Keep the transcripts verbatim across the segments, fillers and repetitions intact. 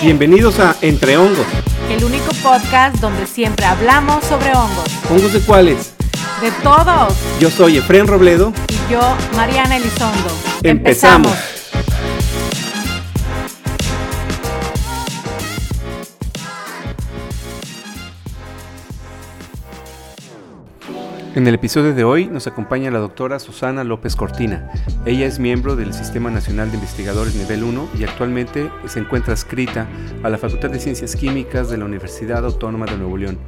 Bienvenidos a Entre Hongos, el único podcast donde siempre hablamos sobre hongos. ¿Hongos de cuáles? De todos. Yo soy Efrén Robledo. Y yo, Mariana Elizondo. ¡Empezamos! En el episodio de hoy nos acompaña la doctora Susana López Cortina. Ella es miembro del Sistema Nacional de Investigadores Nivel uno y actualmente se encuentra adscrita a la Facultad de Ciencias Químicas de la Universidad Autónoma de Nuevo León.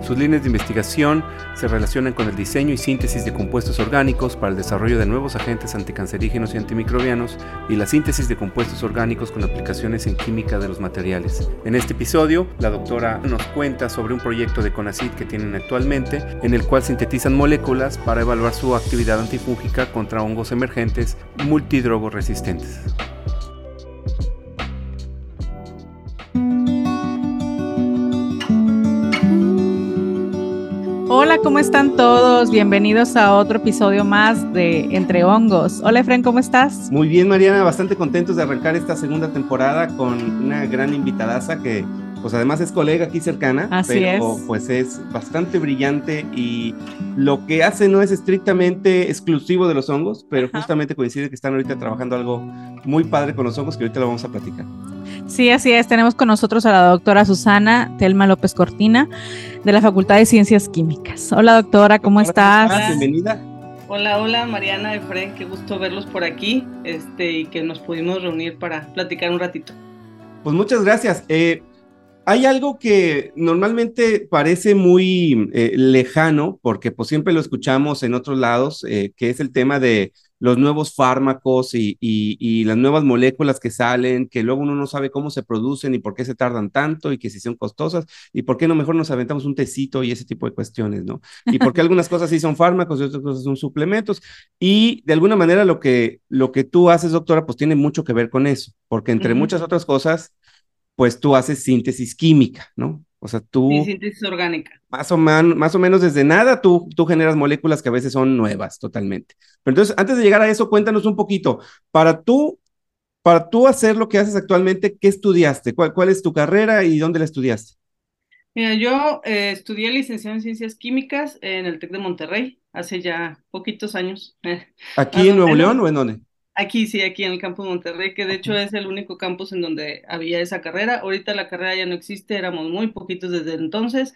Sus líneas de investigación se relacionan con el diseño y síntesis de compuestos orgánicos para el desarrollo de nuevos agentes anticancerígenos y antimicrobianos y la síntesis de compuestos orgánicos con aplicaciones en química de los materiales. En este episodio, la doctora nos cuenta sobre un proyecto de Conacyt que tienen actualmente, en el cual sintetizan moléculas para evaluar su actividad antifúngica contra hongos emergentes multidrogo resistentes. Hola, ¿cómo están todos? Bienvenidos a otro episodio más de Entre Hongos. Hola, Efrén, ¿cómo estás? Muy bien, Mariana, bastante contentos de arrancar esta segunda temporada con una gran invitadaza que pues además es colega aquí cercana. Así pero es. Pues es bastante brillante y lo que hace no es estrictamente exclusivo de los hongos, pero Ajá. justamente coincide que están ahorita trabajando algo muy padre con los hongos que ahorita lo vamos a platicar. Sí, así es. Tenemos con nosotros a la doctora Susana Telma López Cortina de la Facultad de Ciencias Químicas. Hola doctora, ¿cómo estás? ¿Cómo estás? Bienvenida. Hola, hola Mariana, Efrén, qué gusto verlos por aquí este, y que nos pudimos reunir para platicar un ratito. Pues muchas gracias. Eh, Hay algo que normalmente parece muy eh, lejano, porque pues, siempre lo escuchamos en otros lados, eh, que es el tema de los nuevos fármacos y, y, y las nuevas moléculas que salen, que luego uno no sabe cómo se producen y por qué se tardan tanto y que si son costosas y por qué no mejor nos aventamos un tecito y ese tipo de cuestiones, ¿no? Y por qué algunas cosas sí son fármacos y otras cosas son suplementos. Y de alguna manera lo que, lo que tú haces, doctora, pues tiene mucho que ver con eso, porque entre uh-huh. muchas otras cosas, pues tú haces síntesis química, ¿no? O sea, tú... Sí, síntesis orgánica. Más o, man, más o menos desde nada tú, tú generas moléculas que a veces son nuevas totalmente. Pero entonces, antes de llegar a eso, cuéntanos un poquito. Para tú, para tú hacer lo que haces actualmente, ¿qué estudiaste? ¿Cuál, cuál es tu carrera y dónde la estudiaste? Mira, yo eh, estudié licenciado en Ciencias Químicas en el TEC de Monterrey hace ya poquitos años. ¿Aquí en Nuevo León o en dónde? Aquí, sí, aquí en el campus de Monterrey, que de hecho es el único campus en donde había esa carrera. Ahorita la carrera ya no existe, éramos muy poquitos desde entonces.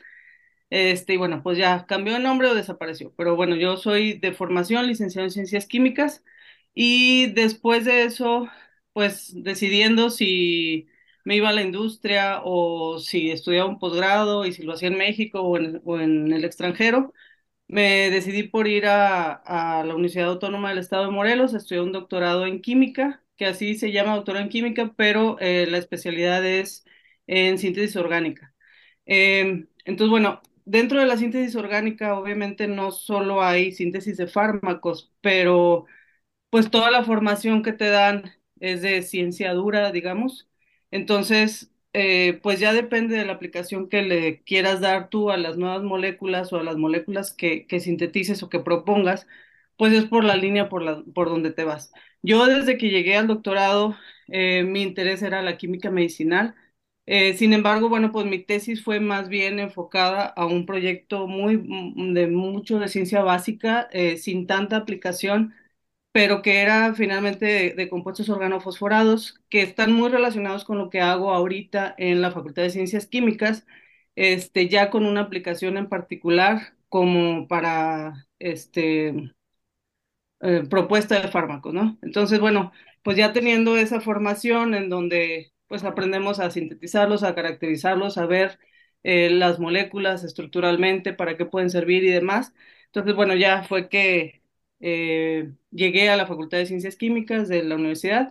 Este, y bueno, pues ya cambió de nombre o desapareció. Pero bueno, yo soy de formación, licenciado en Ciencias Químicas. Y después de eso, pues decidiendo si me iba a la industria o si estudiaba un posgrado y si lo hacía en México o en, o en el extranjero, me decidí por ir a, a la Universidad Autónoma del Estado de Morelos a estudiar un doctorado en química, que así se llama doctorado en química, pero eh, la especialidad es en síntesis orgánica. Eh, entonces, bueno, dentro de la síntesis orgánica obviamente no solo hay síntesis de fármacos, pero pues toda la formación que te dan es de ciencia dura, digamos. Entonces... Eh, pues ya depende de la aplicación que le quieras dar tú a las nuevas moléculas o a las moléculas que, que sintetices o que propongas, pues es por la línea por, la, por donde te vas. Yo desde que llegué al doctorado, eh, mi interés era la química medicinal. Eh, sin embargo, bueno, pues mi tesis fue más bien enfocada a un proyecto muy de mucho de ciencia básica, eh, sin tanta aplicación, pero que era finalmente de, de compuestos organofosforados, que están muy relacionados con lo que hago ahorita en la Facultad de Ciencias Químicas, este, ya con una aplicación en particular como para este, eh, propuesta de fármacos, ¿no? Entonces, bueno, pues ya teniendo esa formación en donde pues aprendemos a sintetizarlos, a caracterizarlos, a ver eh, las moléculas estructuralmente, para qué pueden servir y demás. Entonces, bueno, ya fue que... Eh, llegué a la Facultad de Ciencias Químicas de la universidad,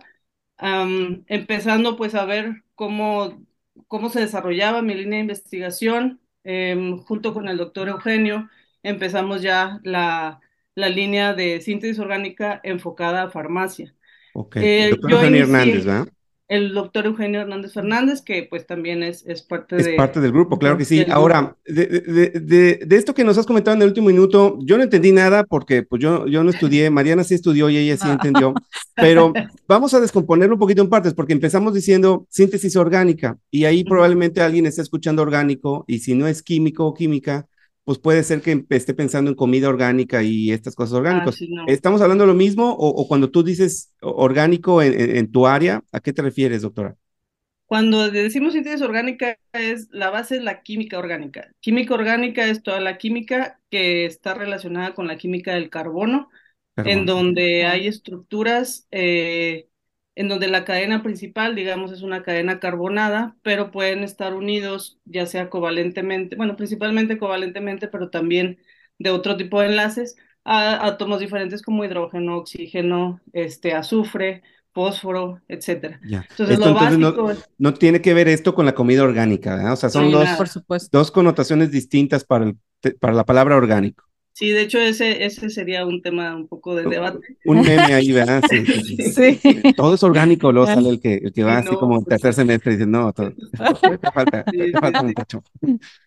um, empezando pues a ver cómo, cómo se desarrollaba mi línea de investigación, eh, junto con el doctor Eugenio, empezamos ya la, la línea de síntesis orgánica enfocada a farmacia. Ok, eh, doctor Eugenio Hernández, ¿verdad? el doctor Eugenio Hernández Fernández, que pues también es, es parte es de... Es parte del grupo, claro que sí. Ahora, de, de, de, de esto que nos has comentado en el último minuto, yo no entendí nada porque pues yo, yo no estudié, Mariana sí estudió y ella sí entendió, pero vamos a descomponerlo un poquito en partes, porque empezamos diciendo síntesis orgánica, y ahí probablemente alguien está escuchando orgánico, y si no es químico o química, pues puede ser que esté pensando en comida orgánica y estas cosas orgánicas. Ah, sí, no. ¿Estamos hablando de lo mismo? O, o cuando tú dices orgánico en, en, en tu área, ¿a qué te refieres, doctora? Cuando decimos síntesis orgánica, es la base es la química orgánica. Química orgánica es toda la química que está relacionada con la química del carbono, Perdón. en donde hay estructuras, eh, en donde la cadena principal, digamos, es una cadena carbonada, pero pueden estar unidos ya sea covalentemente, bueno, principalmente covalentemente, pero también de otro tipo de enlaces, a átomos diferentes como hidrógeno, oxígeno, este, azufre, fósforo, etcétera. Ya. Entonces, esto, lo entonces básico... No, no tiene que ver esto con la comida orgánica, ¿verdad? O sea, son dos, por supuesto, dos connotaciones distintas para, el, para la palabra orgánico. Sí, de hecho ese, ese sería un tema un poco de debate. Un meme ahí, ¿verdad? Sí, sí, sí. Sí. Todo es orgánico, luego sale el que, el que va sí, así no, como en tercer semestre y dice, no, todo, todo te falta, sí, te sí, falta sí. muchacho.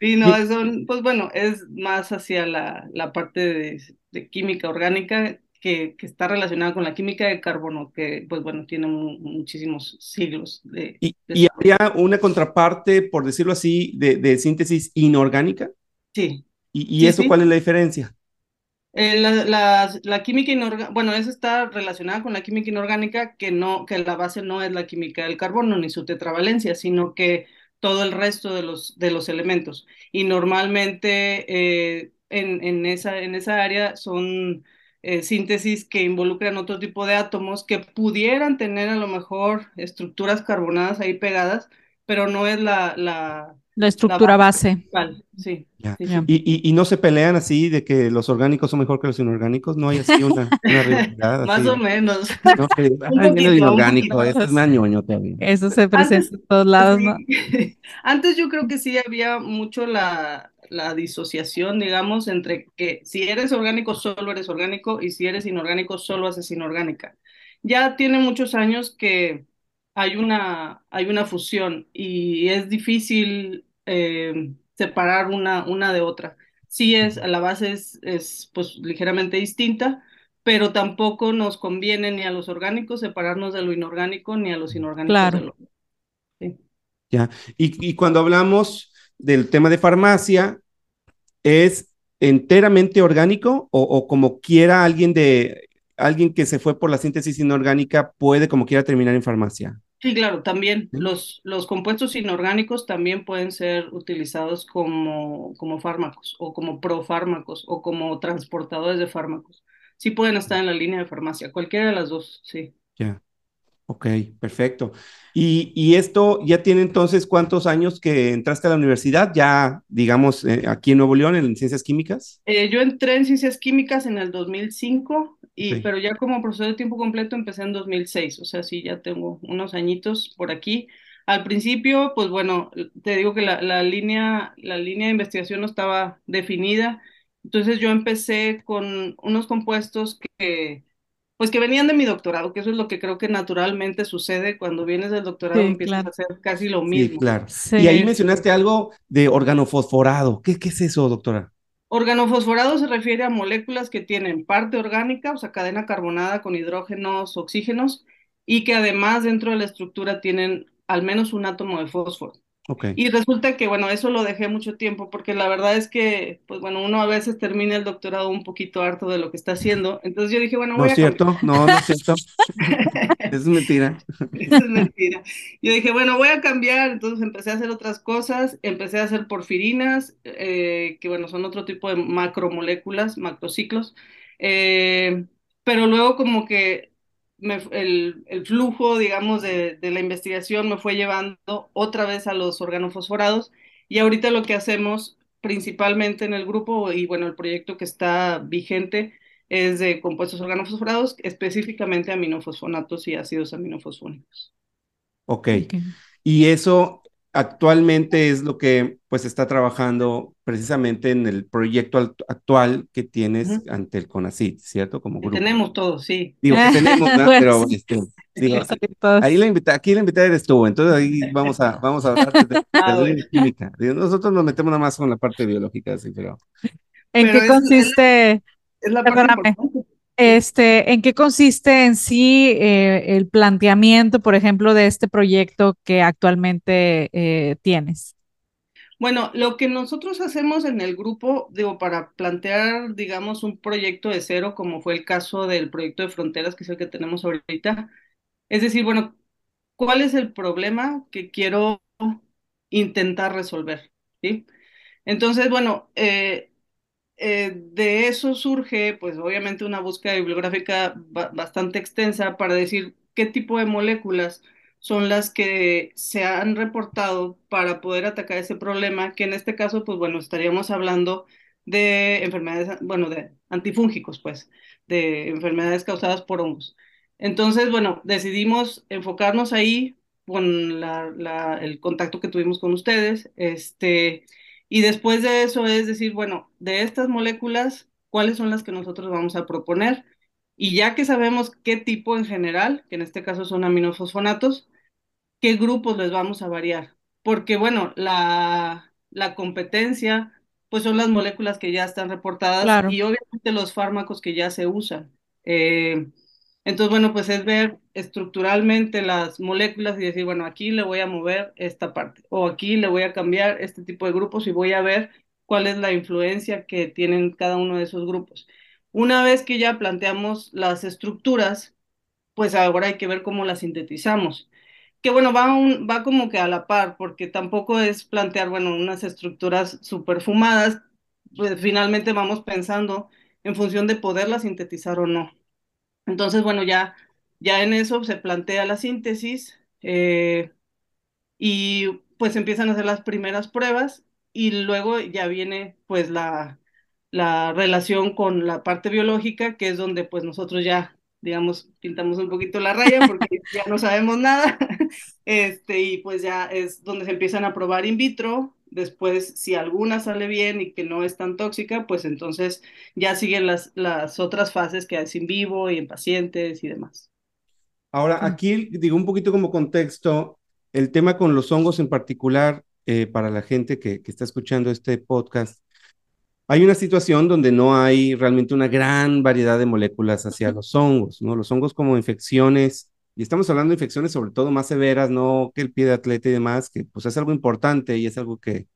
Sí, no, eso, pues bueno, es más hacia la, la parte de, de química orgánica que, que está relacionada con la química de carbono, que pues bueno, tiene mu- muchísimos siglos. De, ¿Y, de ¿Y habría una contraparte, por decirlo así, de, de síntesis inorgánica? Sí. ¿Y, y sí, eso sí. cuál es la diferencia? Eh, la, la, la química inorgánica, bueno, eso está relacionada con la química inorgánica, que no, que la base no es la química del carbono ni su tetravalencia, sino que todo el resto de los, de los elementos. Y normalmente eh, en, en, esa, en esa área son eh, síntesis que involucran otro tipo de átomos que pudieran tener a lo mejor estructuras carbonadas ahí pegadas, pero no es la... la La estructura la base. base. Sí, yeah. Sí, yeah. Y, y, y no se pelean así de que los orgánicos son mejor que los inorgánicos, no hay así una, una rivalidad. Más así, o menos. No, que, un poquito, menos inorgánico, esto es más ñoño todavía. Eso se presenta Antes, en todos lados, sí. ¿no? Antes yo creo que sí había mucho la, la disociación, digamos, entre que si eres orgánico, solo eres orgánico, y si eres inorgánico, solo haces inorgánica. Ya tiene muchos años que hay una, hay una fusión y es difícil... Eh, separar una, una de otra. Sí es, la base es, es pues ligeramente distinta, pero tampoco nos conviene ni a los orgánicos separarnos de lo inorgánico ni a los inorgánicos. Claro. De lo... Sí. Ya. Y, y cuando hablamos del tema de farmacia, ¿es enteramente orgánico o, o como quiera alguien de alguien que se fue por la síntesis inorgánica puede como quiera terminar en farmacia? Sí, claro, también los, los compuestos inorgánicos también pueden ser utilizados como, como fármacos o como profármacos o como transportadores de fármacos. Sí pueden estar en la línea de farmacia, cualquiera de las dos, sí. Ya, yeah. Ok, perfecto. Y, y esto ya tiene entonces cuántos años que entraste a la universidad, ya digamos eh, aquí en Nuevo León, en Ciencias Químicas. Eh, yo entré en Ciencias Químicas en el dos mil cinco. Y, sí. Pero ya como profesor de tiempo completo empecé en dos mil seis, o sea, sí, ya tengo unos añitos por aquí. Al principio, pues bueno, te digo que la, la, línea, la línea de investigación no estaba definida, entonces yo empecé con unos compuestos que, pues que venían de mi doctorado, que eso es lo que creo que naturalmente sucede cuando vienes del doctorado, sí, empiezas claro. a hacer casi lo mismo. Sí, claro. Sí. Y ahí mencionaste algo de organofosforado, ¿qué, qué es eso, doctora? Organofosforado se refiere a moléculas que tienen parte orgánica, o sea, cadena carbonada con hidrógenos, oxígenos, y que además dentro de la estructura tienen al menos un átomo de fósforo. Okay. Y resulta que, bueno, eso lo dejé mucho tiempo, porque la verdad es que, pues bueno, uno a veces termina el doctorado un poquito harto de lo que está haciendo, entonces yo dije, bueno, voy no a... No es cierto, no, no es cierto, es mentira. Eso es mentira. Yo dije, bueno, voy a cambiar, entonces empecé a hacer otras cosas, empecé a hacer porfirinas, eh, que bueno, son otro tipo de macromoléculas, macrociclos, eh, pero luego como que... Me, el, el flujo, digamos, de, de la investigación me fue llevando otra vez a los organofosforados y ahorita lo que hacemos principalmente en el grupo y bueno, el proyecto que está vigente es de compuestos organofosforados, específicamente aminofosfonatos y ácidos aminofosfónicos. Ok, okay. Y eso actualmente es lo que pues está trabajando precisamente en el proyecto act- actual que tienes uh-huh. ante el Conacyt, ¿cierto? Como grupo. Tenemos todo, sí. Digo, que tenemos, ¿no? Pero este, Digo, ahí la invita, aquí la invitada eres tú, entonces ahí vamos a, vamos a hablar de, de, de química. Digo, nosotros nos metemos nada más con la parte biológica, así, pero... ¿En pero qué consiste? Es, es la parte este, ¿en qué consiste en sí eh, el planteamiento, por ejemplo, de este proyecto que actualmente eh, tienes? Bueno, lo que nosotros hacemos en el grupo, digo, para plantear, digamos, un proyecto de cero, como fue el caso del proyecto de fronteras, que es el que tenemos ahorita, es decir, bueno, ¿cuál es el problema que quiero intentar resolver? ¿Sí? Entonces, bueno, eh, eh, de eso surge, pues, obviamente una búsqueda bibliográfica ba- bastante extensa para decir qué tipo de moléculas son las que se han reportado para poder atacar ese problema, que en este caso, pues bueno, estaríamos hablando de enfermedades, bueno, de antifúngicos, pues, de enfermedades causadas por hongos. Entonces, bueno, decidimos enfocarnos ahí con la, la, el contacto que tuvimos con ustedes, este, y después de eso es decir, bueno, de estas moléculas, ¿cuáles son las que nosotros vamos a proponer? Y ya que sabemos qué tipo en general, que en este caso son aminofosfonatos, ¿qué grupos les vamos a variar? Porque, bueno, la, la competencia, pues son las moléculas que ya están reportadas, claro, y obviamente los fármacos que ya se usan. Eh, entonces, bueno, pues es ver estructuralmente las moléculas y decir, bueno, aquí le voy a mover esta parte, o aquí le voy a cambiar este tipo de grupos y voy a ver cuál es la influencia que tienen cada uno de esos grupos. Una vez que ya planteamos las estructuras, pues ahora hay que ver cómo las sintetizamos. Que bueno, va, un, va como que a la par, porque tampoco es plantear, bueno, unas estructuras súper fumadas, pues finalmente vamos pensando en función de poderlas sintetizar o no. Entonces, bueno, ya, ya en eso se plantea la síntesis eh, y pues empiezan a hacer las primeras pruebas y luego ya viene pues la... la relación con la parte biológica, que es donde pues nosotros ya, digamos, pintamos un poquito la raya porque ya no sabemos nada, este, y pues ya es donde se empiezan a probar in vitro. Después, si alguna sale bien y que no es tan tóxica, pues entonces ya siguen las, las otras fases que hay in vivo y en pacientes y demás. Ahora, aquí digo un poquito como contexto, el tema con los hongos en particular, eh, para la gente que, que está escuchando este podcast, hay una situación donde no hay realmente una gran variedad de moléculas hacia los hongos, ¿no? Los hongos como infecciones, y estamos hablando de infecciones sobre todo más severas, no que el pie de atleta y demás, que pues es algo importante y es algo que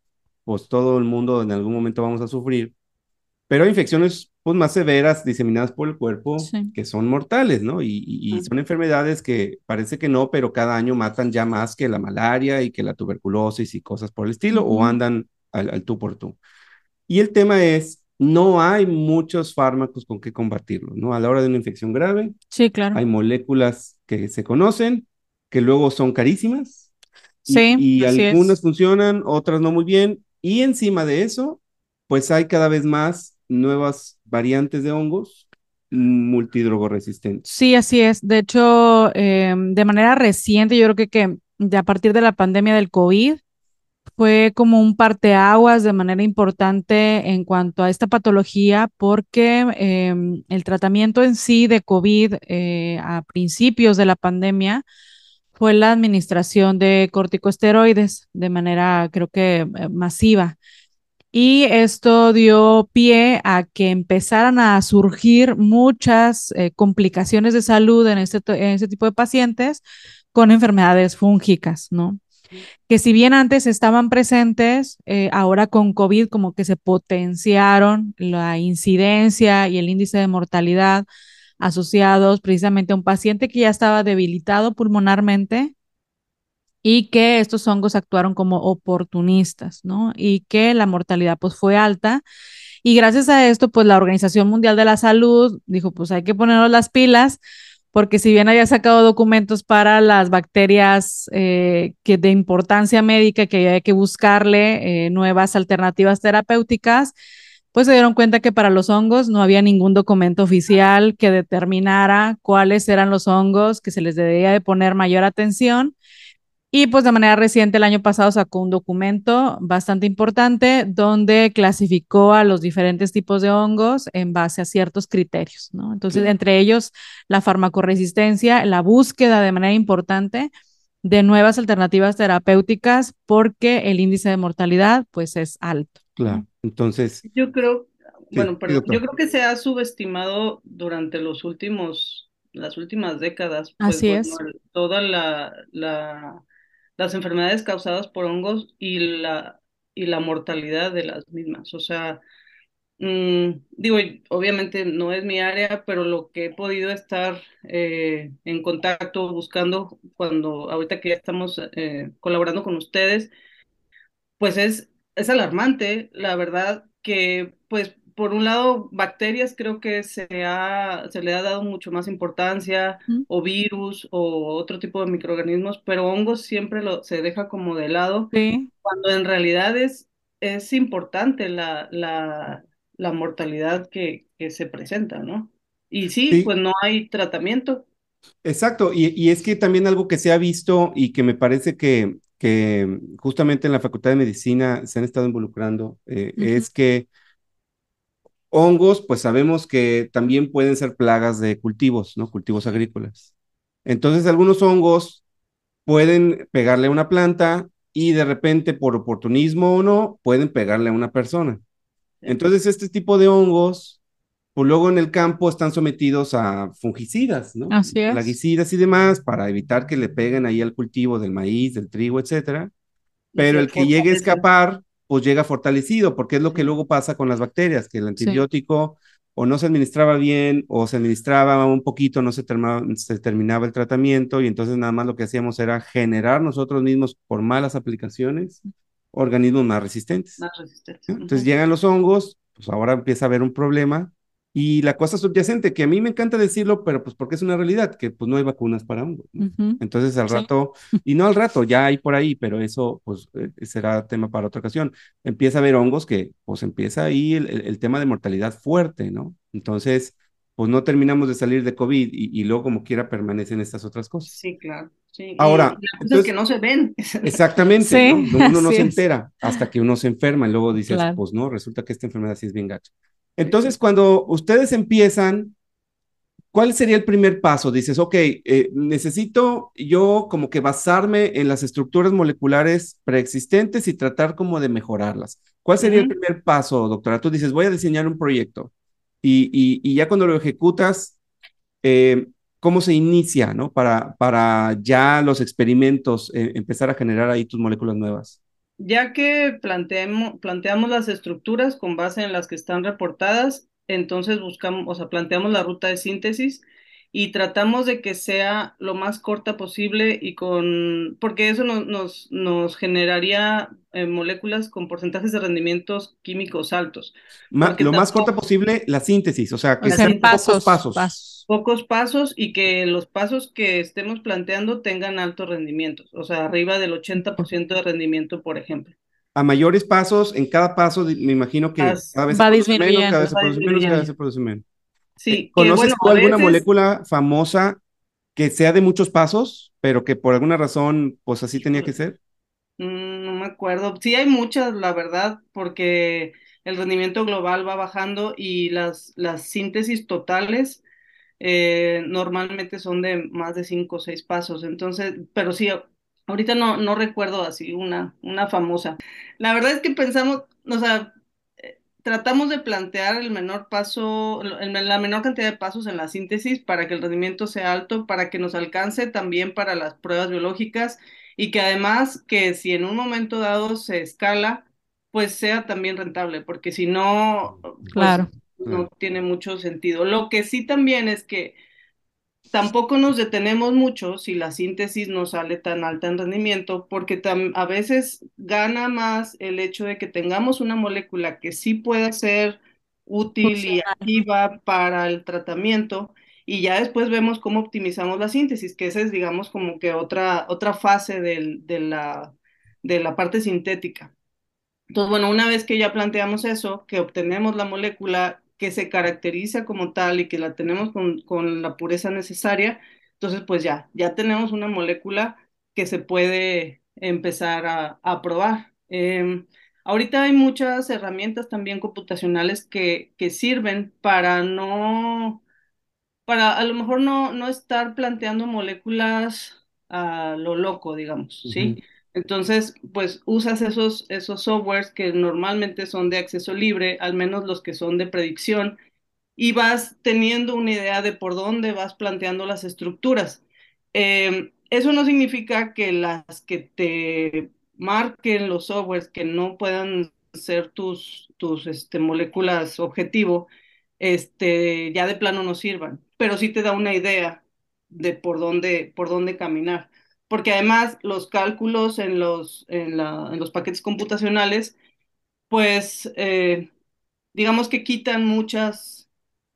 pues todo el mundo en algún momento vamos a sufrir, pero hay infecciones pues más severas diseminadas por el cuerpo, sí, que son mortales, ¿no? Y, y, y son enfermedades que parece que no, pero cada año matan ya más que la malaria y que la tuberculosis y cosas por el estilo, uh-huh, o andan al, al tú por tú. Y el tema es, no hay muchos fármacos con que combatirlo, ¿no? A la hora de una infección grave, sí, claro, hay moléculas que se conocen, que luego son carísimas, sí, y, y algunas es. funcionan, otras no muy bien, y encima de eso, pues hay cada vez más nuevas variantes de hongos multidrogoresistentes. Sí, así es. De hecho, eh, de manera reciente, yo creo que, que de a partir de la pandemia del COVID, fue como un parteaguas de manera importante en cuanto a esta patología, porque eh, el tratamiento en sí de COVID eh, a principios de la pandemia fue la administración de corticosteroides de manera, creo que, masiva. Y esto dio pie a que empezaran a surgir muchas eh, complicaciones de salud en este, en este tipo de pacientes con enfermedades fúngicas, ¿no? Que si bien antes estaban presentes, eh, ahora con COVID como que se potenciaron la incidencia y el índice de mortalidad asociados precisamente a un paciente que ya estaba debilitado pulmonarmente y que estos hongos actuaron como oportunistas, ¿no? Y que la mortalidad pues fue alta. Y gracias a esto, pues la Organización Mundial de la Salud dijo, pues hay que ponernos las pilas, porque si bien había sacado documentos para las bacterias eh, que de importancia médica, que había que buscarle eh, nuevas alternativas terapéuticas, pues se dieron cuenta que para los hongos no había ningún documento oficial que determinara cuáles eran los hongos que se les debía de poner mayor atención. Y pues de manera reciente el año pasado sacó un documento bastante importante donde clasificó a los diferentes tipos de hongos en base a ciertos criterios, ¿no? Entonces, sí, entre ellos la farmacoresistencia, la búsqueda de manera importante de nuevas alternativas terapéuticas porque el índice de mortalidad pues es alto. Claro, entonces... Yo creo, bueno, sí, perdón, yo creo que se ha subestimado durante los últimos, las últimas décadas. Pues, así bueno, es. Toda la... la... las enfermedades causadas por hongos y la, y la mortalidad de las mismas. O sea, mmm, digo, obviamente no es mi área, pero lo que he podido estar eh, en contacto, buscando, cuando ahorita que ya estamos eh, colaborando con ustedes, pues es, es alarmante, la verdad, que pues por un lado bacterias creo que se, ha, se le ha dado mucho más importancia, ¿Mm? o virus o otro tipo de microorganismos, pero hongos siempre lo, se deja como de lado, ¿sí? Cuando en realidad es, es importante la, la, la mortalidad que, que se presenta, ¿no? Y sí, sí, pues no hay tratamiento. Exacto, y, y es que también algo que se ha visto y que me parece que, que justamente en la Facultad de Medicina se han estado involucrando, eh, uh-huh. es que hongos, pues sabemos que también pueden ser plagas de cultivos, ¿no? Cultivos agrícolas. Entonces, algunos hongos pueden pegarle a una planta y de repente, por oportunismo o no, pueden pegarle a una persona. Entonces, este tipo de hongos, pues luego en el campo están sometidos a fungicidas, ¿no? Así es. Plaguicidas y demás, para evitar que le peguen ahí al cultivo del maíz, del trigo, etcétera. Pero el que llegue a escapar, pues llega fortalecido, porque es lo que luego pasa con las bacterias, que el antibiótico sí. o no se administraba bien, o se administraba un poquito, no se, terma, se terminaba el tratamiento, y entonces nada más lo que hacíamos era generar nosotros mismos, por malas aplicaciones, organismos más resistentes. Más resistentes. ¿Sí? Entonces uh-huh. llegan los hongos, pues ahora empieza a haber un problema, y la cosa subyacente, que a mí me encanta decirlo, pero pues porque es una realidad, que pues no hay vacunas para hongos, ¿no? Uh-huh. Entonces al sí. rato, y no al rato, ya hay por ahí, pero eso pues eh, será tema para otra ocasión. Empieza a haber hongos que pues empieza ahí el, el, el tema de mortalidad fuerte, ¿no? Entonces pues no terminamos de salir de COVID y, y luego como quiera permanecen estas otras cosas. Sí, claro. Sí. Ahora, y las cosas que no se ven. Exactamente, sí, ¿no? Uno no se entera hasta que uno se enferma y luego dices, claro. pues no, resulta que esta enfermedad sí es bien gacha. Entonces, cuando ustedes empiezan, ¿cuál sería el primer paso? Dices, ok, eh, necesito yo como que basarme en las estructuras moleculares preexistentes y tratar como de mejorarlas. ¿Cuál sería uh-huh. el primer paso, doctora? Tú dices, voy a diseñar un proyecto y, y, y ya cuando lo ejecutas, eh, ¿cómo se inicia, no? Para, para ya los experimentos, eh, empezar a generar ahí tus moléculas nuevas. Ya que planteamos, planteamos las estructuras con base en las que están reportadas, entonces buscamos, o sea, planteamos la ruta de síntesis y tratamos de que sea lo más corta posible y con, porque eso nos, nos, nos generaría eh, moléculas con porcentajes de rendimientos químicos altos. Ma, lo tampoco, más corta posible la síntesis, o sea, que o sea, sean pasos, pocos pasos. pasos. Pocos pasos y que los pasos que estemos planteando tengan altos rendimientos, o sea, arriba del ochenta por ciento de rendimiento, por ejemplo. A mayores pasos, en cada paso, me imagino que As, cada vez se produce menos, cada vez se produce menos, cada vez se produce menos. Sí, ¿conoces bueno, tú alguna veces... molécula famosa que sea de muchos pasos, pero que por alguna razón, pues así tenía que ser? No me acuerdo. Sí hay muchas, la verdad, porque el rendimiento global va bajando y las, las síntesis totales eh, normalmente son de más de cinco o seis pasos. Entonces, pero sí, ahorita no, no recuerdo así una, una famosa. La verdad es que pensamos, o sea... tratamos de plantear el menor paso, la menor cantidad de pasos en la síntesis para que el rendimiento sea alto, para que nos alcance también para las pruebas biológicas y que además que si en un momento dado se escala, pues sea también rentable, porque si no, pues, claro. no tiene mucho sentido. Lo que sí también es que tampoco nos detenemos mucho si la síntesis no sale tan alta en rendimiento, porque tam- a veces gana más el hecho de que tengamos una molécula que sí pueda ser útil y activa para el tratamiento, y ya después vemos cómo optimizamos la síntesis, que esa es, digamos, como que otra, otra fase del, de la, de la parte sintética. Entonces, bueno, una vez que ya planteamos eso, que obtenemos la molécula que se caracteriza como tal y que la tenemos con, con la pureza necesaria, entonces pues ya, ya tenemos una molécula que se puede empezar a, a probar. Eh, ahorita hay muchas herramientas también computacionales que, que sirven para no, para a lo mejor no, no estar planteando moléculas a lo loco, digamos, ¿sí? Uh-huh. Entonces, pues usas esos, esos softwares que normalmente son de acceso libre, al menos los que son de predicción, y vas teniendo una idea de por dónde vas planteando las estructuras. Eh, eso no significa que las que te marquen los softwares que no puedan ser tus, tus este, moléculas objetivo, este, ya de plano no sirvan, pero sí te da una idea de por dónde, por dónde caminar. Porque además los cálculos en los, en la, en los paquetes computacionales, pues eh, digamos que quitan muchas,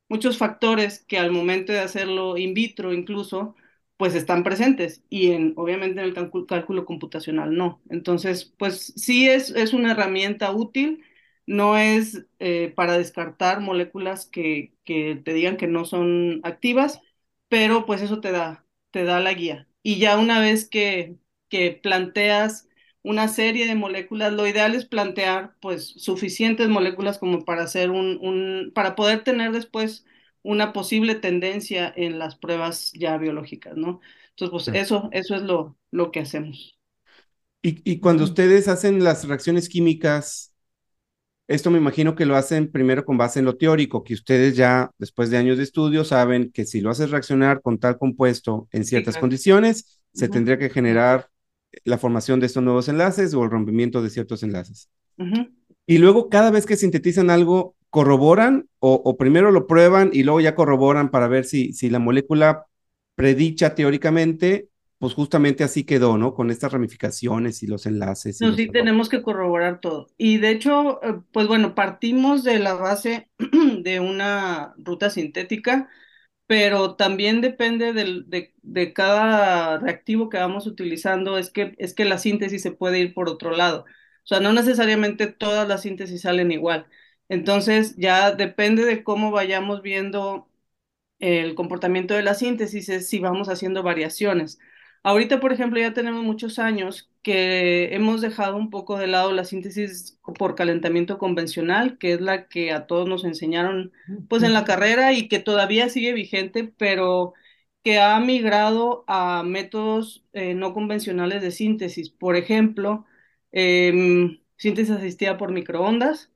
muchos factores que al momento de hacerlo in vitro incluso, pues están presentes y en, obviamente en el cálculo, cálculo computacional no. Entonces, pues sí es, es una herramienta útil, no es eh, para descartar moléculas que, que te digan que no son activas, pero pues eso te da, te da la guía. Y ya una vez que, que planteas una serie de moléculas, lo ideal es plantear pues suficientes moléculas como para hacer un, un para poder tener después una posible tendencia en las pruebas ya biológicas, ¿no? Entonces, pues sí. eso, eso es lo, lo que hacemos. Y, y cuando ustedes hacen las reacciones químicas, esto me imagino que lo hacen primero con base en lo teórico, que ustedes ya después de años de estudio saben que si lo haces reaccionar con tal compuesto en ciertas sí, claro. condiciones, se uh-huh. tendría que generar la formación de estos nuevos enlaces o el rompimiento de ciertos enlaces. Uh-huh. Y luego cada vez que sintetizan algo, ¿corroboran o, o primero lo prueban y luego ya corroboran para ver si, si la molécula predicha teóricamente, pues justamente así quedó, ¿no? Con estas ramificaciones y los enlaces. Y no, los sí, tenemos que corroborar todo. Y de hecho, pues bueno, partimos de la base de una ruta sintética, pero también depende del, de, de cada reactivo que vamos utilizando, es que, es que la síntesis se puede ir por otro lado. O sea, no necesariamente todas las síntesis salen igual. Entonces, ya depende de cómo vayamos viendo el comportamiento de la síntesis, es si vamos haciendo variaciones. Ahorita, por ejemplo, ya tenemos muchos años que hemos dejado un poco de lado la síntesis por calentamiento convencional, que es la que a todos nos enseñaron pues, en la carrera y que todavía sigue vigente, pero que ha migrado a métodos eh, no convencionales de síntesis. Por ejemplo, eh, síntesis asistida por microondas,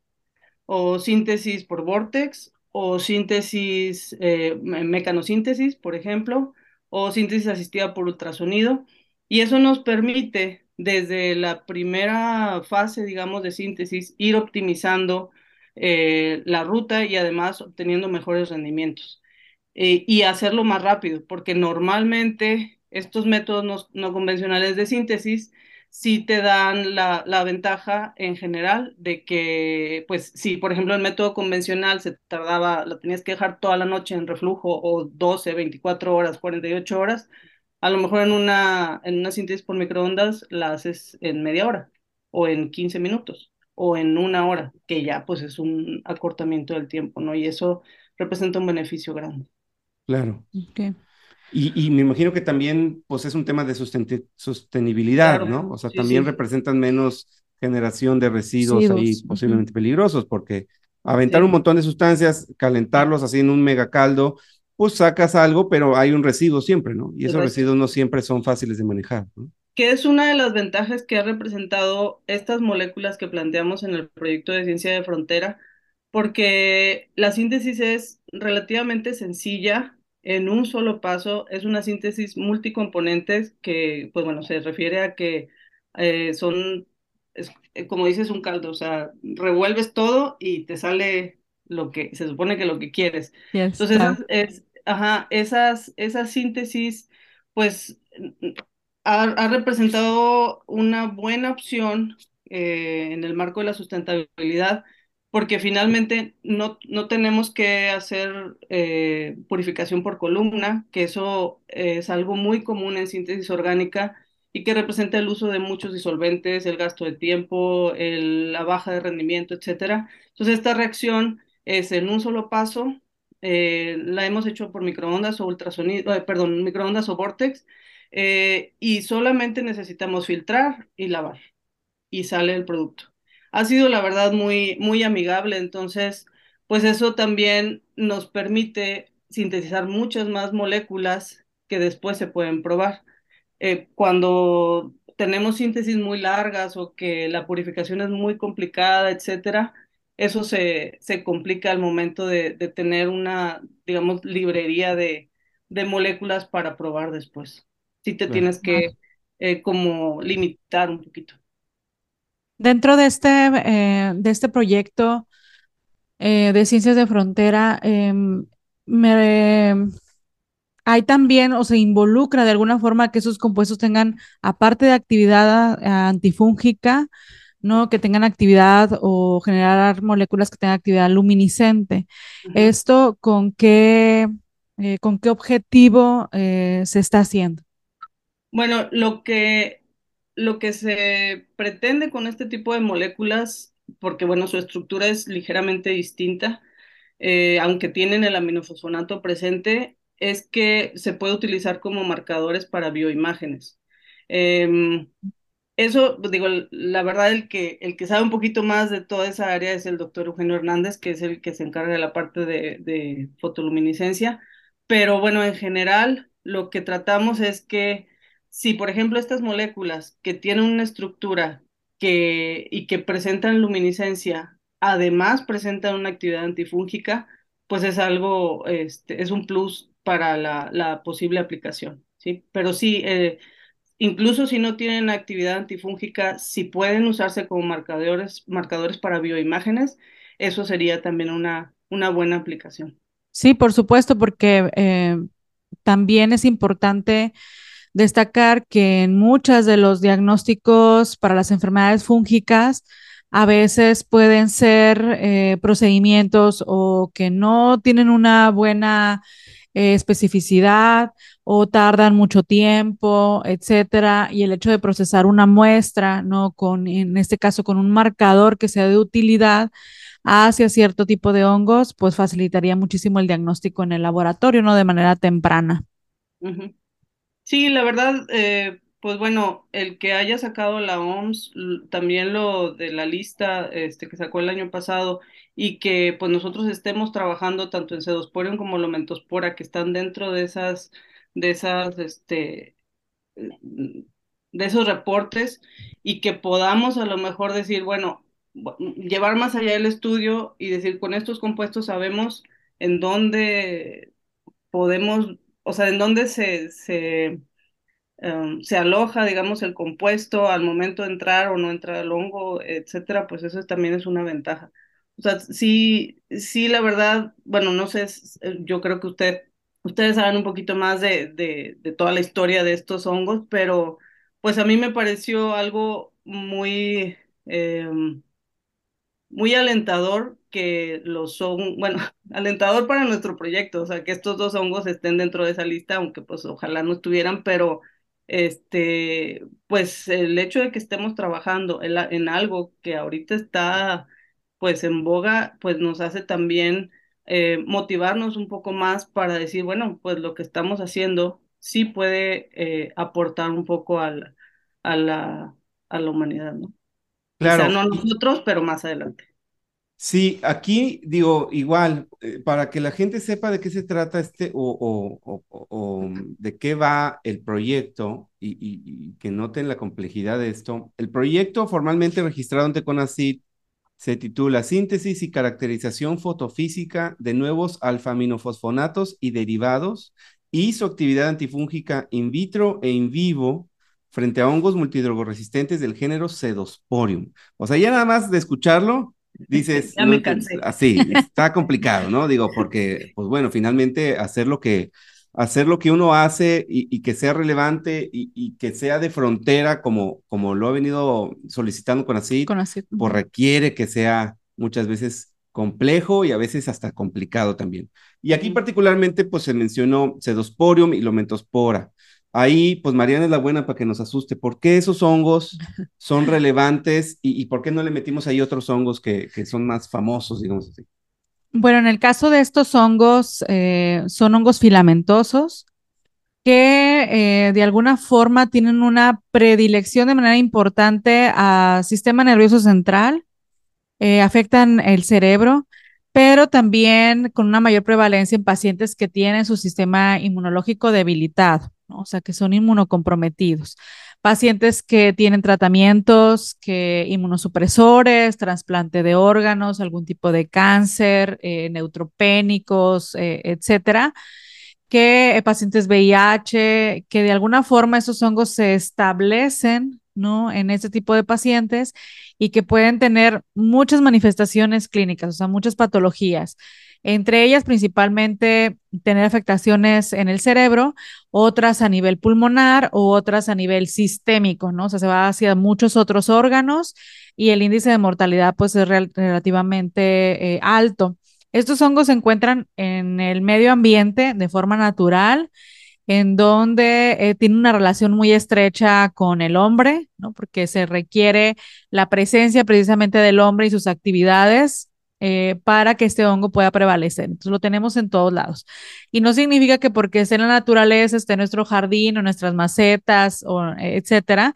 o síntesis por vórtex, o síntesis, eh, mecanosíntesis, por ejemplo, o síntesis asistida por ultrasonido, y eso nos permite, desde la primera fase, digamos, de síntesis, ir optimizando eh, la ruta y además obteniendo mejores rendimientos, eh, y hacerlo más rápido, porque normalmente estos métodos no, no convencionales de síntesis sí te dan la, la ventaja en general de que, pues, si por ejemplo el método convencional se tardaba, lo tenías que dejar toda la noche en reflujo o doce, veinticuatro horas, cuarenta y ocho horas, a lo mejor en una, en una síntesis por microondas la haces en media hora o en quince minutos o en una hora, que ya pues es un acortamiento del tiempo, ¿no? Y eso representa un beneficio grande. Claro. Okay. Y, y me imagino que también, pues, es un tema de susten- sostenibilidad, claro, ¿no? O sea, sí, también sí. representan menos generación de residuos sí, ahí posiblemente uh-huh. peligrosos, porque aventar sí. un montón de sustancias, calentarlos así en un megacaldo, pues sacas algo, pero hay un residuo siempre, ¿no? Y esos Correcto. Residuos no siempre son fáciles de manejar, ¿no? Que es una de las ventajas que ha representado estas moléculas que planteamos en el proyecto de Ciencia de Frontera, porque la síntesis es relativamente sencilla, en un solo paso, es una síntesis multicomponentes que, pues bueno, se refiere a que eh, son, es, como dices, un caldo, o sea, revuelves todo y te sale lo que, se supone que lo que quieres. Yes, Entonces, esas, es, ajá, esas, esas síntesis, pues, ha, ha representado una buena opción eh, en el marco de la sustentabilidad, porque finalmente no, no tenemos que hacer eh, purificación por columna, que eso es algo muy común en síntesis orgánica y que representa el uso de muchos disolventes, el gasto de tiempo, el, la baja de rendimiento, etcétera. Entonces esta reacción es en un solo paso, eh, la hemos hecho por microondas o ultrasonido, eh, perdón, microondas o vórtex, eh, y solamente necesitamos filtrar y lavar y sale el producto. Ha sido la verdad muy, muy amigable, entonces pues eso también nos permite sintetizar muchas más moléculas que después se pueden probar. Eh, cuando tenemos síntesis muy largas o que la purificación es muy complicada, etcétera, eso se, se complica al momento de, de tener una, digamos, librería de, de moléculas para probar después. Sí te tienes que eh, como limitar un poquito. Dentro de este, eh, de este proyecto eh, de Ciencias de Frontera, eh, me... ¿hay también o se involucra de alguna forma que esos compuestos tengan, aparte de actividad antifúngica, ¿no?, que tengan actividad o generar moléculas que tengan actividad luminiscente? Uh-huh. ¿Esto con qué, eh, con qué objetivo eh, se está haciendo? Bueno, lo que, lo que se pretende con este tipo de moléculas, porque bueno, su estructura es ligeramente distinta, eh, aunque tienen el aminofosfonato presente, es que se puede utilizar como marcadores para bioimágenes. Eh, eso, digo, la verdad, el que, el que sabe un poquito más de toda esa área es el doctor Eugenio Hernández, que es el que se encarga de la parte de, de fotoluminiscencia, pero bueno, en general, lo que tratamos es que, si por ejemplo estas moléculas que tienen una estructura que, y que presentan luminiscencia, además presentan una actividad antifúngica, pues es algo, este, es un plus para la, la posible aplicación, ¿sí? Pero sí, eh, incluso si no tienen actividad antifúngica, si pueden usarse como marcadores, marcadores para bioimágenes, eso sería también una, una buena aplicación. Sí, por supuesto, porque eh, también es importante destacar que en muchos de los diagnósticos para las enfermedades fúngicas, a veces pueden ser eh, procedimientos o que no tienen una buena eh, especificidad o tardan mucho tiempo, etcétera. Y el hecho de procesar una muestra, ¿no?, con, en este caso con un marcador que sea de utilidad hacia cierto tipo de hongos, pues facilitaría muchísimo el diagnóstico en el laboratorio, ¿no?, de manera temprana. Uh-huh. Sí, la verdad... Eh... Pues bueno, el que haya sacado la O M S, también lo de la lista este, que sacó el año pasado, y que pues nosotros estemos trabajando tanto en Scedosporium como Lomentospora, que están dentro de esas, de esas, este, de esos reportes, y que podamos a lo mejor decir, bueno, llevar más allá el estudio y decir, con estos compuestos sabemos en dónde podemos, o sea, en dónde se... se Um, se aloja, digamos, el compuesto al momento de entrar o no entrar al hongo, etcétera, pues eso también es una ventaja. O sea, sí, sí, la verdad, bueno, no sé, yo creo que usted, ustedes saben un poquito más de, de, de toda la historia de estos hongos, pero pues a mí me pareció algo muy, eh, muy alentador que los son, bueno, alentador para nuestro proyecto, o sea, que estos dos hongos estén dentro de esa lista, aunque pues ojalá no estuvieran, pero... Este, pues el hecho de que estemos trabajando en, la, en algo que ahorita está pues en boga, pues nos hace también eh, motivarnos un poco más para decir, bueno, pues lo que estamos haciendo sí puede eh, aportar un poco a la, a la, a la humanidad, ¿no? Claro. O sea, no nosotros, pero más adelante. Sí, aquí digo igual, eh, para que la gente sepa de qué se trata este o, o, o, o de qué va el proyecto y, y, y que noten la complejidad de esto. El proyecto formalmente registrado ante Conacyt se titula Síntesis y caracterización fotofísica de nuevos alfa-aminofosfonatos y derivados y su actividad antifúngica in vitro e in vivo frente a hongos multihidrogoresistentes del género Scedosporium. O sea, ya nada más de escucharlo, dices, ya me cansé. No, así, está complicado, ¿no? Digo, porque, pues bueno, finalmente hacer lo que, hacer lo que uno hace y, y que sea relevante y, y que sea de frontera, como, como lo ha venido solicitando Conacyt, Conacyt, pues requiere que sea muchas veces complejo y a veces hasta complicado también. Y aquí particularmente, pues se mencionó Scedosporium y Lomentospora. Ahí, pues Mariana es la buena para que nos asuste. ¿Por qué esos hongos son relevantes y, y por qué no le metimos ahí otros hongos que, que son más famosos, digamos así? Bueno, en el caso de estos hongos, eh, son hongos filamentosos que eh, de alguna forma tienen una predilección de manera importante al sistema nervioso central, eh, afectan el cerebro, pero también con una mayor prevalencia en pacientes que tienen su sistema inmunológico debilitado, ¿no? O sea, que son inmunocomprometidos. Pacientes que tienen tratamientos, que inmunosupresores, trasplante de órganos, algún tipo de cáncer, eh, neutropénicos, eh, etcétera, que eh, pacientes V I H, que de alguna forma esos hongos se establecen, ¿no? En este tipo de pacientes y que pueden tener muchas manifestaciones clínicas, o sea, muchas patologías. Entre ellas, principalmente, tener afectaciones en el cerebro, otras a nivel pulmonar o otras a nivel sistémico, ¿no? O sea, se va hacia muchos otros órganos y el índice de mortalidad, pues, es rel- relativamente eh, alto. Estos hongos se encuentran en el medio ambiente de forma natural, en donde eh, tiene una relación muy estrecha con el hombre, ¿no? Porque se requiere la presencia precisamente del hombre y sus actividades Eh, para que este hongo pueda prevalecer. Entonces lo tenemos en todos lados. Y no significa que porque esté en la naturaleza, esté en nuestro jardín o nuestras macetas, o, etcétera,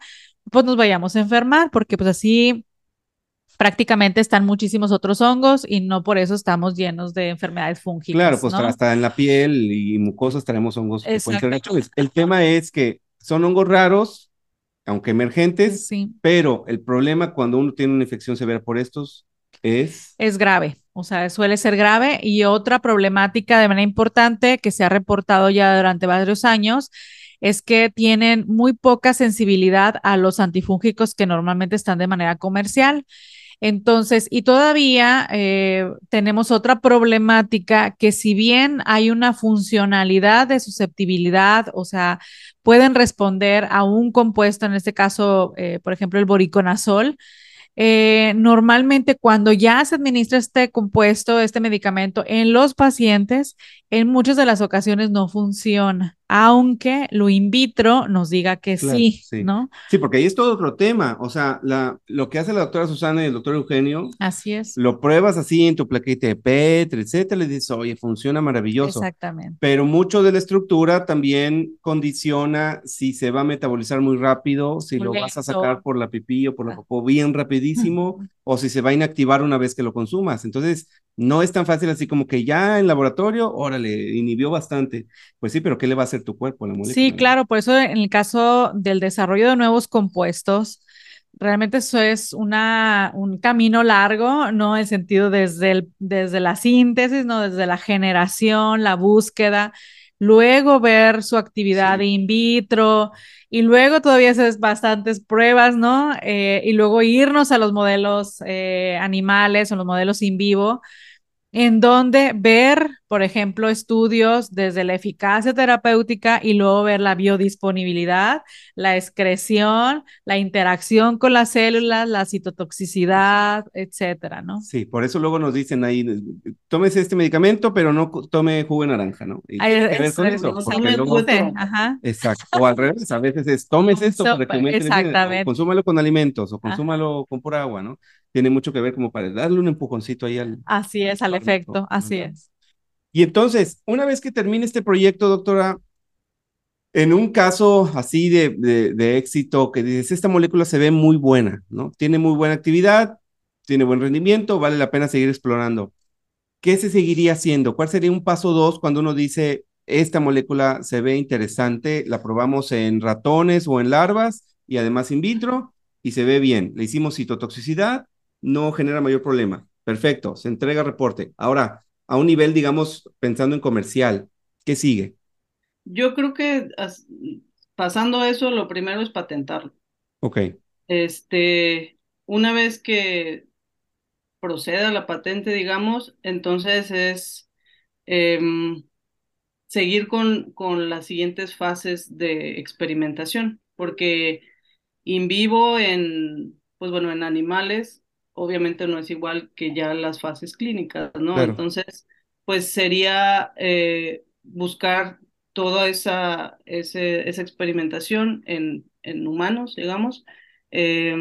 pues nos vayamos a enfermar, porque pues así prácticamente están muchísimos otros hongos y no por eso estamos llenos de enfermedades fúngicas. Claro, pues, ¿no? Hasta en la piel y mucosas tenemos hongos que pueden ser graves. El tema es que son hongos raros, aunque emergentes, sí. Pero el problema cuando uno tiene una infección severa por estos Es... es grave, o sea, suele ser grave. Y otra problemática de manera importante que se ha reportado ya durante varios años es que tienen muy poca sensibilidad a los antifúngicos que normalmente están de manera comercial. Entonces, y todavía eh, tenemos otra problemática que si bien hay una funcionalidad de susceptibilidad, o sea, pueden responder a un compuesto, en este caso, eh, por ejemplo, el voriconazol, Eh, normalmente cuando ya se administra este compuesto, este medicamento en los pacientes, en muchas de las ocasiones no funciona, aunque lo in vitro nos diga que claro, sí, sí, ¿no? Sí, porque ahí es todo otro tema, o sea, la, lo que hace la doctora Susana y el doctor Eugenio, así es, lo pruebas así en tu plaqueta de Petri, etcétera, le dices, oye, funciona maravilloso. Exactamente. Pero mucho de la estructura también condiciona si se va a metabolizar muy rápido, si muy lo lento. Vas a sacar por la pipí o por la popó bien rapidísimo, o si se va a inactivar una vez que lo consumas. Entonces, no es tan fácil así como que ya en laboratorio, órale, inhibió bastante. Pues sí, pero ¿qué le va a hacer tu cuerpo a la molécula? Sí, claro, por eso en el caso del desarrollo de nuevos compuestos, realmente eso es una, un camino largo, ¿no? El sentido desde, el, desde la síntesis, ¿no? Desde la generación, la búsqueda, luego ver su actividad sí. in vitro, y luego todavía hacer bastantes pruebas, ¿no? Eh, y luego irnos a los modelos eh, animales o los modelos in vivo, en donde ver, por ejemplo, estudios desde la eficacia terapéutica y luego ver la biodisponibilidad, la excreción, la interacción con las células, la citotoxicidad, etcétera, ¿no? Sí, por eso luego nos dicen ahí, tómese este medicamento, pero no tome jugo de naranja, ¿no? Y Ay, es, que es, con es, eso, o sea, no gluten, ajá. Exacto, o al revés, a veces es, tómese esto, so, para que exactamente. Consúmalo con alimentos o consúmalo ajá. con pura agua, ¿no? Tiene mucho que ver como para darle un empujoncito ahí al... Así es, al efecto, así es. Y entonces, una vez que termine este proyecto, doctora, en un caso así de, de, de éxito, que dices, esta molécula se ve muy buena, ¿no? Tiene muy buena actividad, tiene buen rendimiento, vale la pena seguir explorando. ¿Qué se seguiría haciendo? ¿Cuál sería un paso dos cuando uno dice, esta molécula se ve interesante, la probamos en ratones o en larvas y además in vitro y se ve bien? Le hicimos citotoxicidad, no genera mayor problema. Perfecto, se entrega reporte. Ahora, a un nivel, digamos, pensando en comercial, ¿qué sigue? Yo creo que as, pasando eso, lo primero es patentarlo. Ok. Este, una vez que proceda la patente, digamos, entonces es eh, seguir con, con las siguientes fases de experimentación, porque in vivo en, pues bueno, en animales, obviamente no es igual que ya las fases clínicas, ¿no? Claro. Entonces, pues sería eh, buscar toda esa, ese, esa experimentación en, en humanos, digamos. Eh,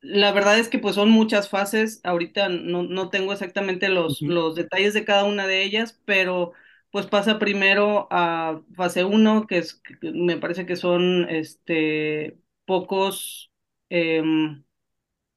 la verdad es que pues son muchas fases, ahorita no, no tengo exactamente los, uh-huh. los detalles de cada una de ellas, pero pues pasa primero a fase uno, que es, que me parece que son este, pocos, eh,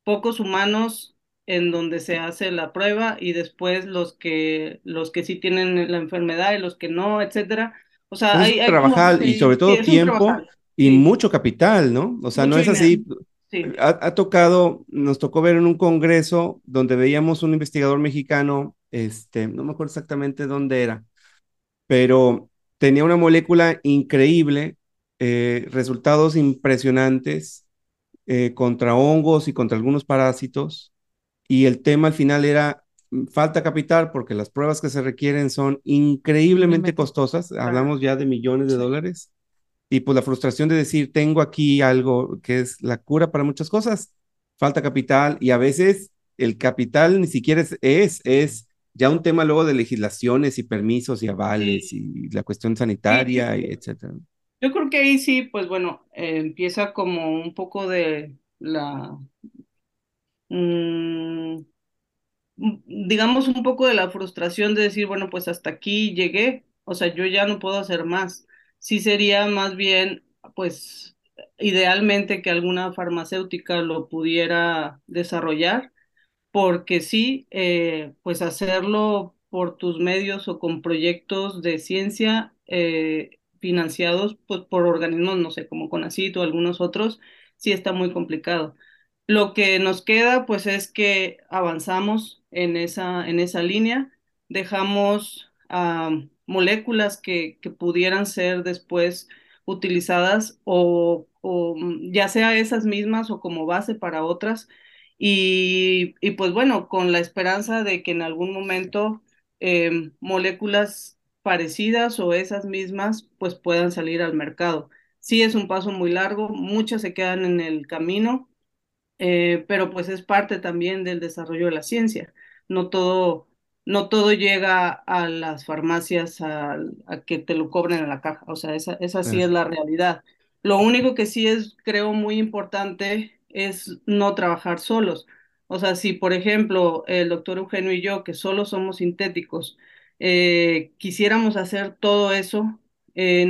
pocos humanos en donde se hace la prueba, y después los que, los que sí tienen la enfermedad y los que no, etcétera. O sea, hay, hay trabajar como, y sí, sobre todo sí, tiempo trabajar. Y sí. Mucho capital, ¿no? O sea, mucho no es así. Sí. Ha, ha tocado, nos tocó ver en un congreso donde veíamos un investigador mexicano, este, no me acuerdo exactamente dónde era, pero tenía una molécula increíble, eh, resultados impresionantes eh, contra hongos y contra algunos parásitos, y el tema al final era falta capital porque las pruebas que se requieren son increíblemente costosas, hablamos ya de millones de dólares, y pues la frustración de decir, tengo aquí algo que es la cura para muchas cosas, falta capital, y a veces el capital ni siquiera es, es, es ya un tema luego de legislaciones y permisos y avales y la cuestión sanitaria, sí, sí, sí. etcétera. Yo creo que ahí sí, pues bueno, eh, empieza como un poco de la... Mmm, digamos un poco de la frustración de decir, bueno, pues hasta aquí llegué, o sea, yo ya no puedo hacer más. Sí sería más bien, pues, idealmente que alguna farmacéutica lo pudiera desarrollar, porque sí, eh, pues hacerlo por tus medios o con proyectos de ciencia eh, financiados pues, por organismos, no sé, como Conacyt o algunos otros, sí está muy complicado. Lo que nos queda, pues, es que avanzamos en esa, en esa línea, dejamos... Uh, moléculas que, que pudieran ser después utilizadas o, o ya sea esas mismas o como base para otras y, y pues bueno, con la esperanza de que en algún momento eh, moléculas parecidas o esas mismas pues puedan salir al mercado. Sí es un paso muy largo, muchas se quedan en el camino, eh, pero pues es parte también del desarrollo de la ciencia, no todo... No todo llega a las farmacias a, a que te lo cobren en la caja, o sea, esa, esa sí es la realidad. Lo único que sí es, creo, muy importante es no trabajar solos. O sea, si, por ejemplo, el doctor Eugenio y yo, que solo somos sintéticos, eh, quisiéramos hacer todo eso, eh,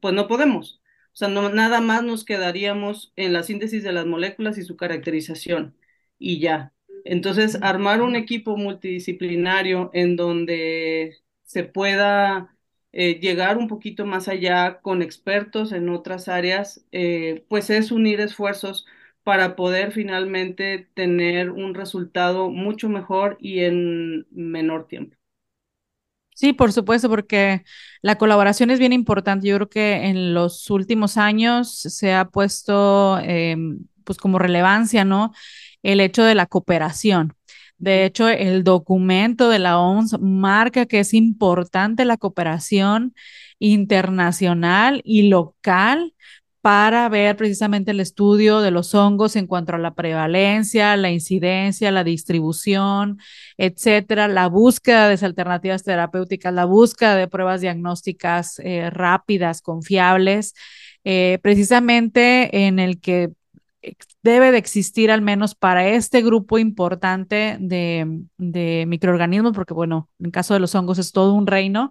pues no podemos. O sea, no, nada más nos quedaríamos en la síntesis de las moléculas y su caracterización, y ya. Entonces, armar un equipo multidisciplinario en donde se pueda eh, llegar un poquito más allá con expertos en otras áreas, eh, pues es unir esfuerzos para poder finalmente tener un resultado mucho mejor y en menor tiempo. Sí, por supuesto, porque la colaboración es bien importante. Yo creo que en los últimos años se ha puesto eh, pues como relevancia, ¿no?, el hecho de la cooperación. De hecho, el documento de la O M S marca que es importante la cooperación internacional y local para ver precisamente el estudio de los hongos en cuanto a la prevalencia, la incidencia, la distribución, etcétera, la búsqueda de alternativas terapéuticas, la búsqueda de pruebas diagnósticas eh, rápidas, confiables, eh, precisamente en el que debe de existir al menos para este grupo importante de, de microorganismos, porque bueno, en el caso de los hongos es todo un reino,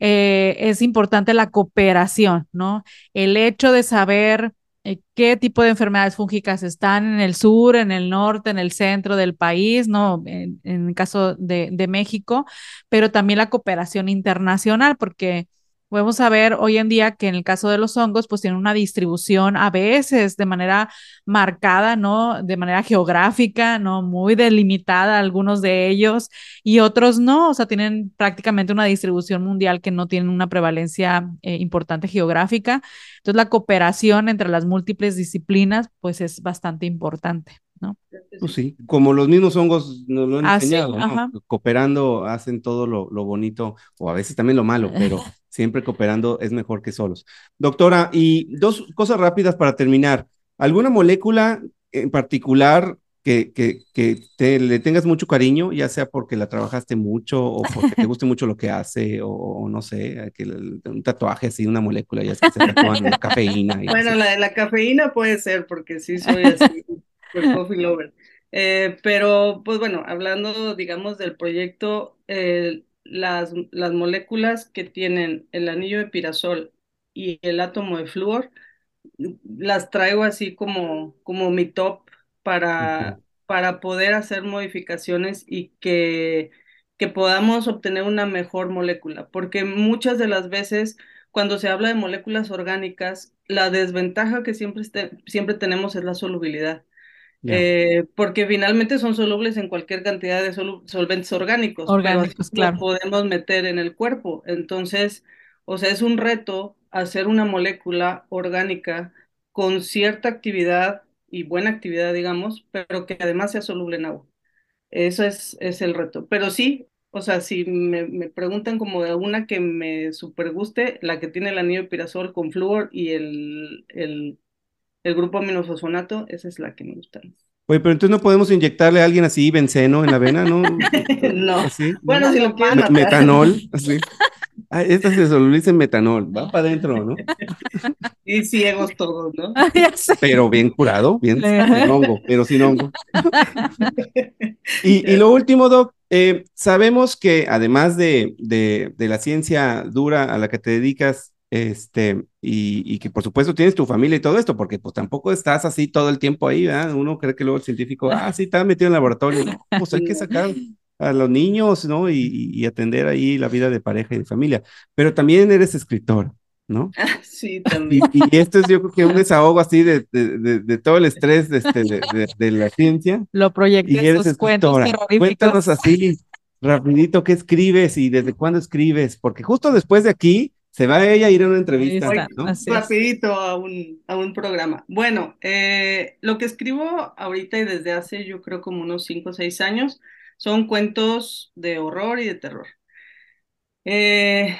eh, es importante la cooperación, ¿no? El hecho de saber eh, qué tipo de enfermedades fúngicas están en el sur, en el norte, en el centro del país, ¿no? En, en el caso de, de México, pero también la cooperación internacional, porque... Podemos saber hoy en día que en el caso de los hongos, pues tienen una distribución a veces de manera marcada, ¿no? De manera geográfica, ¿no? Muy delimitada algunos de ellos y otros no, o sea, tienen prácticamente una distribución mundial que no tienen una prevalencia eh, importante geográfica. Entonces, la cooperación entre las múltiples disciplinas, pues es bastante importante, ¿no? Pues sí, como los mismos hongos nos lo han ah, enseñado, sí, ¿no? Cooperando hacen todo lo, lo bonito o a veces también lo malo, pero... Siempre cooperando es mejor que solos. Doctora, y dos cosas rápidas para terminar. ¿Alguna molécula en particular que, que, que te, le tengas mucho cariño, ya sea porque la trabajaste mucho o porque te guste mucho lo que hace o, o no sé, que, un tatuaje así, una molécula, ya sea que se tatúan cafeína? Y bueno, la, la cafeína puede ser porque sí soy así, por coffee lover. Eh, pero, pues bueno, hablando, digamos, del proyecto... Eh, las, las moléculas que tienen el anillo de pirasol y el átomo de flúor, las traigo así como, como mi top para, uh-huh. para poder hacer modificaciones y que, que podamos obtener una mejor molécula. Porque muchas de las veces, cuando se habla de moléculas orgánicas, la desventaja que siempre, este, siempre tenemos es la solubilidad. Yeah. Eh, porque finalmente son solubles en cualquier cantidad de sol solventes orgánicos. Orgánicos, claro. Los podemos meter en el cuerpo. Entonces, o sea, es un reto hacer una molécula orgánica con cierta actividad y buena actividad, digamos, pero que además sea soluble en agua. Eso es, es el reto. Pero sí, o sea, si me, me preguntan como de alguna que me super guste, la que tiene el anillo de pirasol con flúor y el... el El grupo aminofosfonato, esa es la que me gusta. Oye, pero entonces no podemos inyectarle a alguien así benceno en la vena, ¿no? No. ¿Así? Bueno, ¿no? Si lo quieren. Met metanol, así. Ah, esta se solubiliza en metanol, va para adentro, ¿no? Y ciegos todos, ¿no? Ah, pero bien curado, bien sin hongo, pero sin hongo. y, y lo último, Doc, eh, sabemos que además de, de, de la ciencia dura a la que te dedicas, Este, y, y que por supuesto tienes tu familia y todo esto, porque pues tampoco estás así todo el tiempo ahí, ¿verdad? Uno cree que luego el científico, ah, sí, está metido en el laboratorio, ¿no? Pues hay que sacar a los niños, ¿no? Y, y atender ahí la vida de pareja y de familia, pero también eres escritora, ¿no? Sí, también. Y, y esto es, yo creo que un desahogo así de, de, de, de todo el estrés de, este, de, de, de la ciencia. Lo proyecté en sus cuentos terroríficos. Cuéntanos así, rapidito, ¿qué escribes y desde cuándo escribes? Porque justo después de aquí se va ella a ir a una entrevista, está, ¿no? Rapidito a un, a un programa. Bueno, eh, lo que escribo ahorita y desde hace yo creo como unos cinco o seis años son cuentos de horror y de terror. Eh,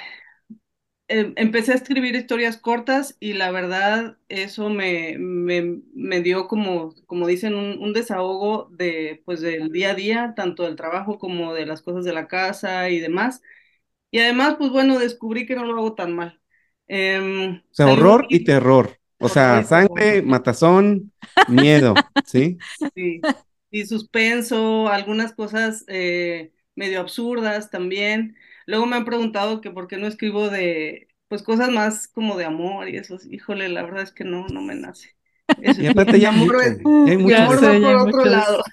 eh, empecé a escribir historias cortas y la verdad eso me, me, me dio como, como dicen un, un desahogo de, pues, del día a día, tanto del trabajo como de las cosas de la casa y demás. Y además, pues bueno, descubrí que no lo hago tan mal. Eh, o sea, horror y terror. O sea, sangre, matazón, miedo, ¿sí? Sí, y suspenso, algunas cosas eh, medio absurdas también. Luego me han preguntado que por qué no escribo de, pues cosas más como de amor y eso. Híjole, la verdad es que no, no me nace. Eso, y aparte ya mucho, es, hay mucho, amor sé, por otro muchos. lado.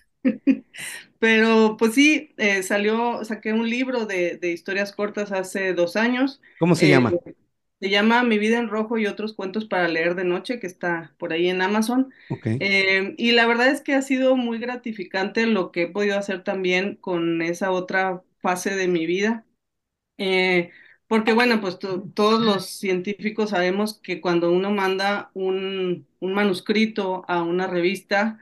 Pero pues sí, eh, salió, saqué un libro de, de historias cortas hace dos años. ¿Cómo se eh, llama? Se llama Mi vida en rojo y otros cuentos para leer de noche, que está por ahí en Amazon. Okay. Eh, y la verdad es que ha sido muy gratificante lo que he podido hacer también con esa otra fase de mi vida. Eh, porque bueno, pues to- todos los científicos sabemos que cuando uno manda un, un manuscrito a una revista,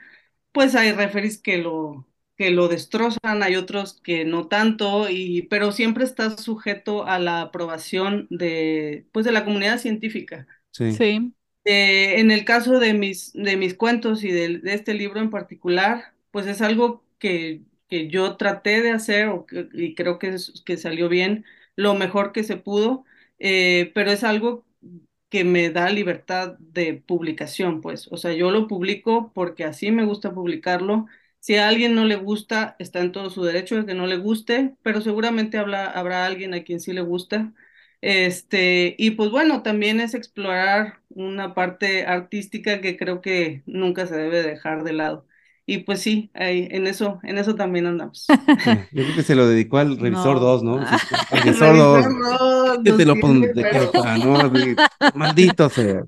pues hay referees que lo, que lo destrozan, hay otros que no tanto, y, pero siempre está sujeto a la aprobación de, pues, de la comunidad científica. Sí. Sí. Eh, en el caso de mis, de mis cuentos y de, de este libro en particular, pues es algo que, que yo traté de hacer o que, y creo que, es, que salió bien, lo mejor que se pudo, eh, pero es algo que me da libertad de publicación, pues, o sea, yo lo publico porque así me gusta publicarlo. Si a alguien no le gusta, está en todo su derecho de que no le guste, pero seguramente habla, habrá alguien a quien sí le gusta, este, y pues bueno, también es explorar una parte artística que creo que nunca se debe dejar de lado. Y pues sí, ahí, en eso, en eso también andamos. Yo creo que se lo dedicó al revisor dos, ¿no? Revisor dos. Que te lo pones de cabeza, ¿no? Maldito sea.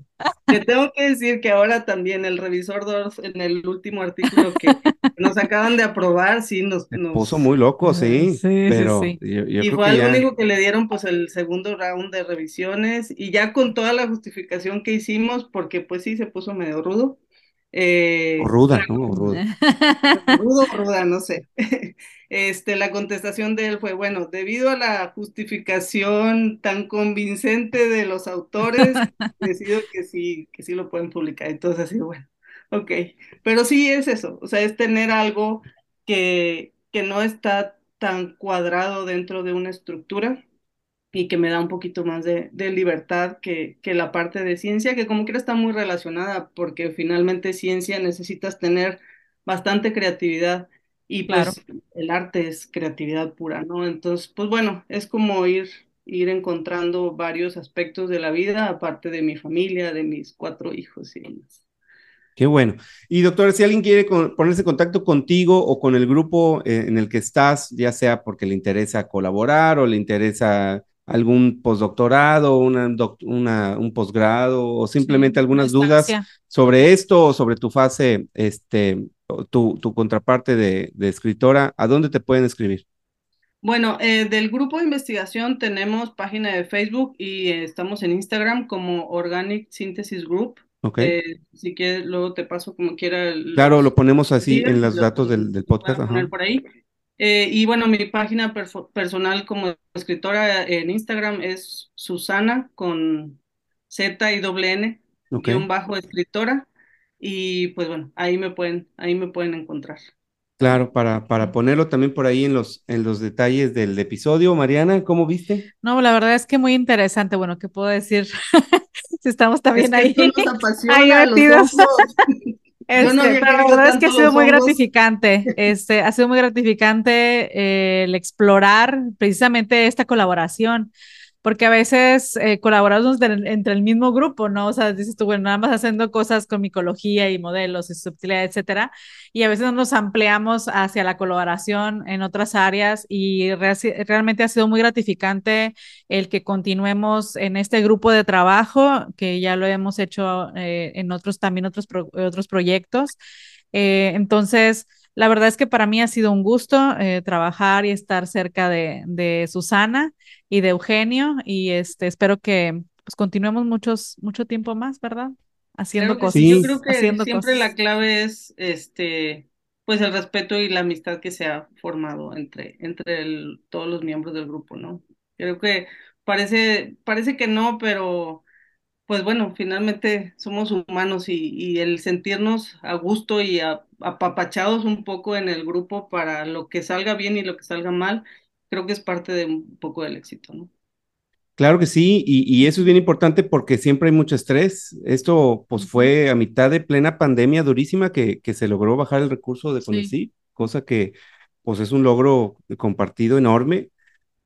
Te tengo que decir que ahora también el revisor dos, en el último artículo que nos acaban de aprobar, sí nos, nos... puso muy loco, sí. Sí, pero sí, sí. Yo, yo y fue al único ya... que le dieron pues el segundo round de revisiones, y ya con toda la justificación que hicimos, porque pues sí se puso medio rudo. Eh, o ruda, ¿no? O ruda. Rudo o ruda, no sé. Este, la contestación de él fue, bueno, debido a la justificación tan convincente de los autores, decido que sí, que sí lo pueden publicar. Entonces, sí, bueno, ok. Pero sí es eso, o sea, es tener algo que, que no está tan cuadrado dentro de una estructura y que me da un poquito más de, de libertad que, que la parte de ciencia, que como quiera está muy relacionada, porque finalmente ciencia necesitas tener bastante creatividad Y pues Claro. el arte es creatividad pura, ¿no? Entonces, pues bueno, es como ir, ir encontrando varios aspectos de la vida, aparte de mi familia, de mis cuatro hijos y demás. Qué bueno. Y doctora, si alguien quiere con, ponerse en contacto contigo o con el grupo eh, en el que estás, ya sea porque le interesa colaborar o le interesa algún postdoctorado, una, doc, una, un posgrado o simplemente sí, algunas dudas sobre esto o sobre tu fase, este, tu, tu contraparte de, de escritora, ¿a dónde te pueden escribir? Bueno, eh, del grupo de investigación tenemos página de Facebook y eh, estamos en Instagram como Organic Synthesis Group. Okay. Eh, si quieres, luego te paso como quiera. El, claro, los, lo ponemos así en los datos del, del podcast. Ajá. Poner por ahí. Eh, y bueno, mi página perso- personal como escritora en Instagram es Susana con Z y doble N, okay. guión bajo escritora. Y pues bueno, ahí me pueden, ahí me pueden encontrar. Claro, para, para ponerlo también por ahí en los, en los detalles del episodio. Mariana, ¿cómo viste? No, la verdad es que muy interesante. Bueno, ¿qué puedo decir? Si estamos también es ahí, que nos apasiona, ahí metidos. Este, no la verdad es que ha sido muy hongos. gratificante, este, ha sido muy gratificante eh, el explorar precisamente esta colaboración, porque a veces eh, colaboramos de, entre el mismo grupo, ¿no? O sea, dices tú, bueno, nada más haciendo cosas con micología y modelos y subtilidad, etcétera, y a veces nos ampliamos hacia la colaboración en otras áreas y re- realmente ha sido muy gratificante el que continuemos en este grupo de trabajo, que ya lo hemos hecho eh, en otros también otros, pro- otros proyectos. Eh, entonces, la verdad es que para mí ha sido un gusto eh, trabajar y estar cerca de, de Susana y de Eugenio, y este espero que pues, continuemos muchos mucho tiempo más, ¿verdad? Haciendo cosas. Sí. Yo creo que siempre cosas. La clave es este pues el respeto y la amistad que se ha formado entre, entre el, todos los miembros del grupo, ¿no? Creo que parece, parece que no, pero pues bueno, finalmente somos humanos y, y el sentirnos a gusto y a, apapachados un poco en el grupo para lo que salga bien y lo que salga mal, creo que es parte de un poco del éxito, ¿no? Claro que sí, y, y eso es bien importante porque siempre hay mucho estrés. Esto pues fue a mitad de plena pandemia durísima que, que se logró bajar el recurso de Conacyt, sí. cosa que pues es un logro compartido enorme.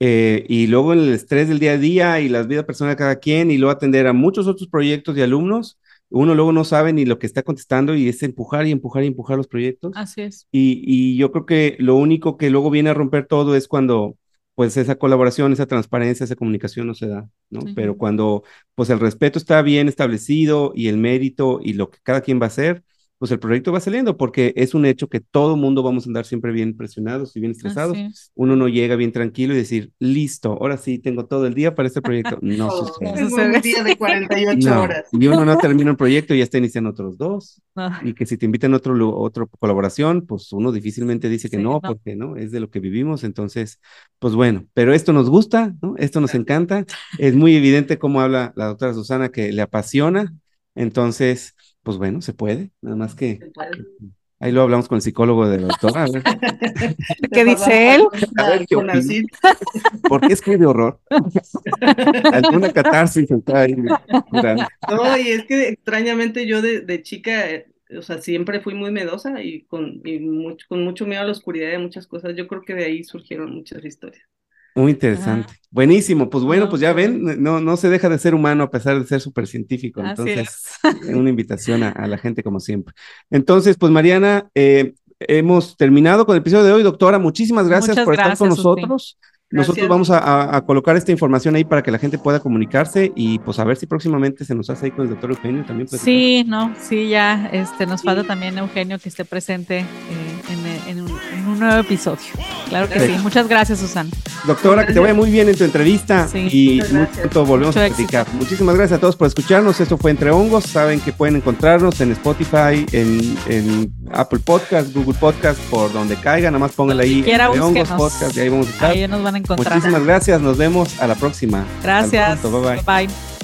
Eh, y luego el estrés del día a día y las vidas personales de cada quien, y luego atender a muchos otros proyectos y alumnos, uno luego no sabe ni lo que está contestando y es empujar y empujar y empujar los proyectos. Así es. Y, y yo creo que lo único que luego viene a romper todo es cuando pues esa colaboración, esa transparencia, esa comunicación no se da, ¿no? Sí. Pero cuando pues el respeto está bien establecido y el mérito y lo que cada quien va a hacer, pues el proyecto va saliendo, porque es un hecho que todo mundo vamos a andar siempre bien presionados y bien estresados. Es. Uno no llega bien tranquilo y decir, listo, ahora sí tengo todo el día para este proyecto. No oh, sucede. Es un día de cuarenta y ocho no. horas. Y uno no termina un proyecto y ya está iniciando otros dos. No. Y que si te invitan a otra otro colaboración, pues uno difícilmente dice que sí, no, no, porque no, es de lo que vivimos. Entonces, pues bueno, pero esto nos gusta, ¿no? Esto nos encanta. Es muy evidente cómo habla la doctora Susana, que le apasiona. Entonces, pues bueno, se puede, nada más que, que ahí lo hablamos con el psicólogo de la doctora. ¿Qué dice él? A ver, ¿qué opina? ¿Por qué escribe horror? Alguna catarsis está ahí. No, y es que extrañamente yo de, de chica, eh, o sea, siempre fui muy miedosa y, con, y mucho, con mucho miedo a la oscuridad y a muchas cosas. Yo creo que de ahí surgieron muchas historias. Muy interesante. Ajá. Buenísimo. Pues bueno, pues ya ven, no, no se deja de ser humano a pesar de ser súper científico. Entonces, una invitación a, a la gente como siempre. Entonces, pues Mariana, eh, hemos terminado con el episodio de hoy. Doctora, muchísimas gracias Muchas por gracias, estar con nosotros. Usted. Nosotros vamos a, a, a colocar esta información ahí para que la gente pueda comunicarse y pues a ver si próximamente se nos hace ahí con el doctor Eugenio también. Platicar. Sí, no, sí, ya este, nos sí. falta también Eugenio que esté presente eh, en, en, un, en un nuevo episodio. Claro que sí. sí. Muchas gracias, Susana. Doctora, que te vaya muy bien en tu entrevista sí, y muy pronto volvemos Mucho a platicar. Éxito. Muchísimas gracias a todos por escucharnos. Esto fue Entre Hongos. Saben que pueden encontrarnos en Spotify, en, en Apple Podcast, Google Podcast, por donde caigan. Nada más pónganle ahí Entre Hongos Podcast y ahí vamos a estar. Ahí nos van a encontrar. Muchísimas gracias, nos vemos a la próxima. Gracias. Bye bye. bye.